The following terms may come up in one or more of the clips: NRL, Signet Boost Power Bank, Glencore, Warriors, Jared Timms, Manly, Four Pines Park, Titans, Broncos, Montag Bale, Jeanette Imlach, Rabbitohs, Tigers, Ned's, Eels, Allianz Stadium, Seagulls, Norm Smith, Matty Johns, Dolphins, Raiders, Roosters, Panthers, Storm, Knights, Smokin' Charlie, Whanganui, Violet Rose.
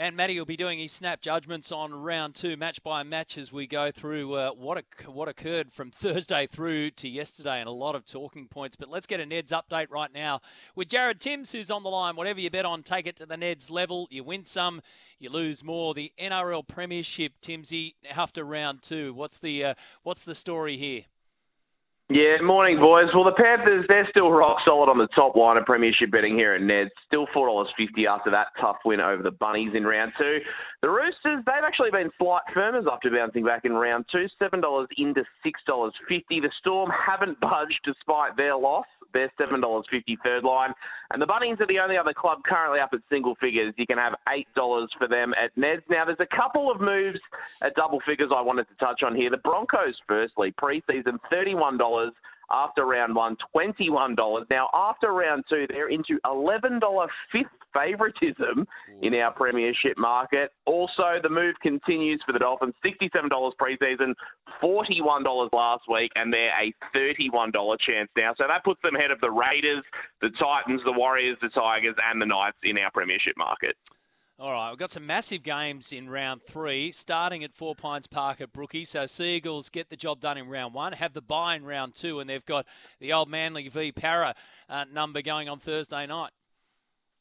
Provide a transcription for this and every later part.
And Matty will be doing his snap judgments on round two, match by match, as we go through what occurred from Thursday through to yesterday, and a lot of talking points. But let's get a Ned's update right now with Jared Timms, who's on the line. Whatever you bet on, take it to the Ned's level. You win some, you lose more. The NRL Premiership, Timsy, after round two. What's the story here? Yeah, morning, boys. Well, the Panthers, they're still rock solid on the top line of premiership betting here at Ned's. Still $4.50 after that tough win over the Bunnies in round two. The Roosters, they've actually been slight firmers after bouncing back in round two, $7 into $6.50. The Storm haven't budged despite their loss. They're $7.50 third line. And the Bunnies are the only other club currently up at single figures. You can have $8 for them at Ned's. Now, there's a couple of moves at double figures I wanted to touch on here. The Broncos, firstly, preseason $31. After round one, $21. Now, after round two, they're into $11 fifth favouritism in our premiership market. Also, the move continues for the Dolphins, $67 preseason, $41 last week, and they're a $31 chance now. So that puts them ahead of the Raiders, the Titans, the Warriors, the Tigers, and the Knights in our premiership market. All right, we've got some massive games in round three, starting at Four Pines Park at Brookie. So Seagulls get the job done in round one, have the bye in round two, and they've got the old Manly v Para number going on Thursday night.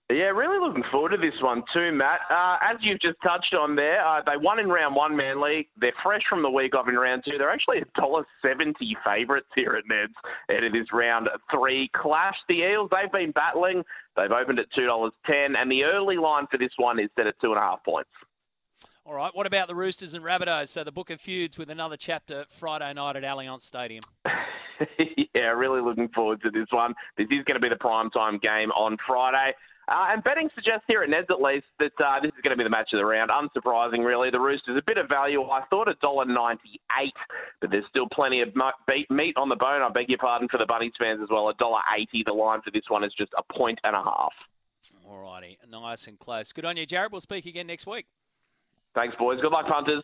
Yeah, really looking forward to this one too, Matt. As you've just touched on there, they won in round one, Manly. They're fresh from the week off in round two. They're actually $1.70 favourites here at Ned's. And it is round three clash. The Eels, they've been battling. They've opened at $2.10, and the early line for this one is set at 2.5 points. All right, what about the Roosters and Rabbitohs? So the book of feuds with another chapter Friday night at Allianz Stadium. Yeah, really looking forward to this one. This is going to be the primetime game on Friday. And betting suggests here at Ned's, at least, that this is going to be the match of the round. Unsurprising, really. The Roosters, a bit of value. I thought $1.98, but there's still plenty of meat on the bone, I beg your pardon, for the Bunnies fans as well. $1.80. The line for this one is just 1.5 points. All righty. Nice and close. Good on you, Jared. We'll speak again next week. Thanks, boys. Good luck, punters.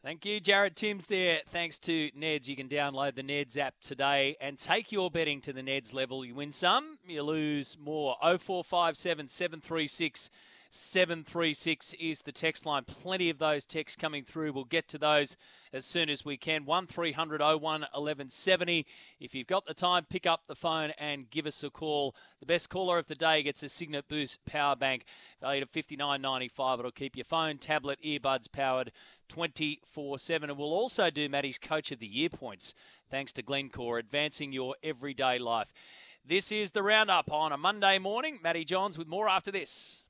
Thank you, Jared Timms there. Thanks to Ned's. You can download the Ned's app today and take your betting to the Ned's level. You win some, you lose more. 0457 736 736 is the text line. Plenty of those texts coming through. We'll get to those as soon as we can. 1300 01 1170. If you've got the time, pick up the phone and give us a call. The best caller of the day gets a Signet Boost Power Bank valued at $59.95. It'll keep your phone, tablet, earbuds powered 24/7. And we'll also do Matty's Coach of the Year points, thanks to Glencore, advancing your everyday life. This is the roundup on a Monday morning. Matty Johns with more after this.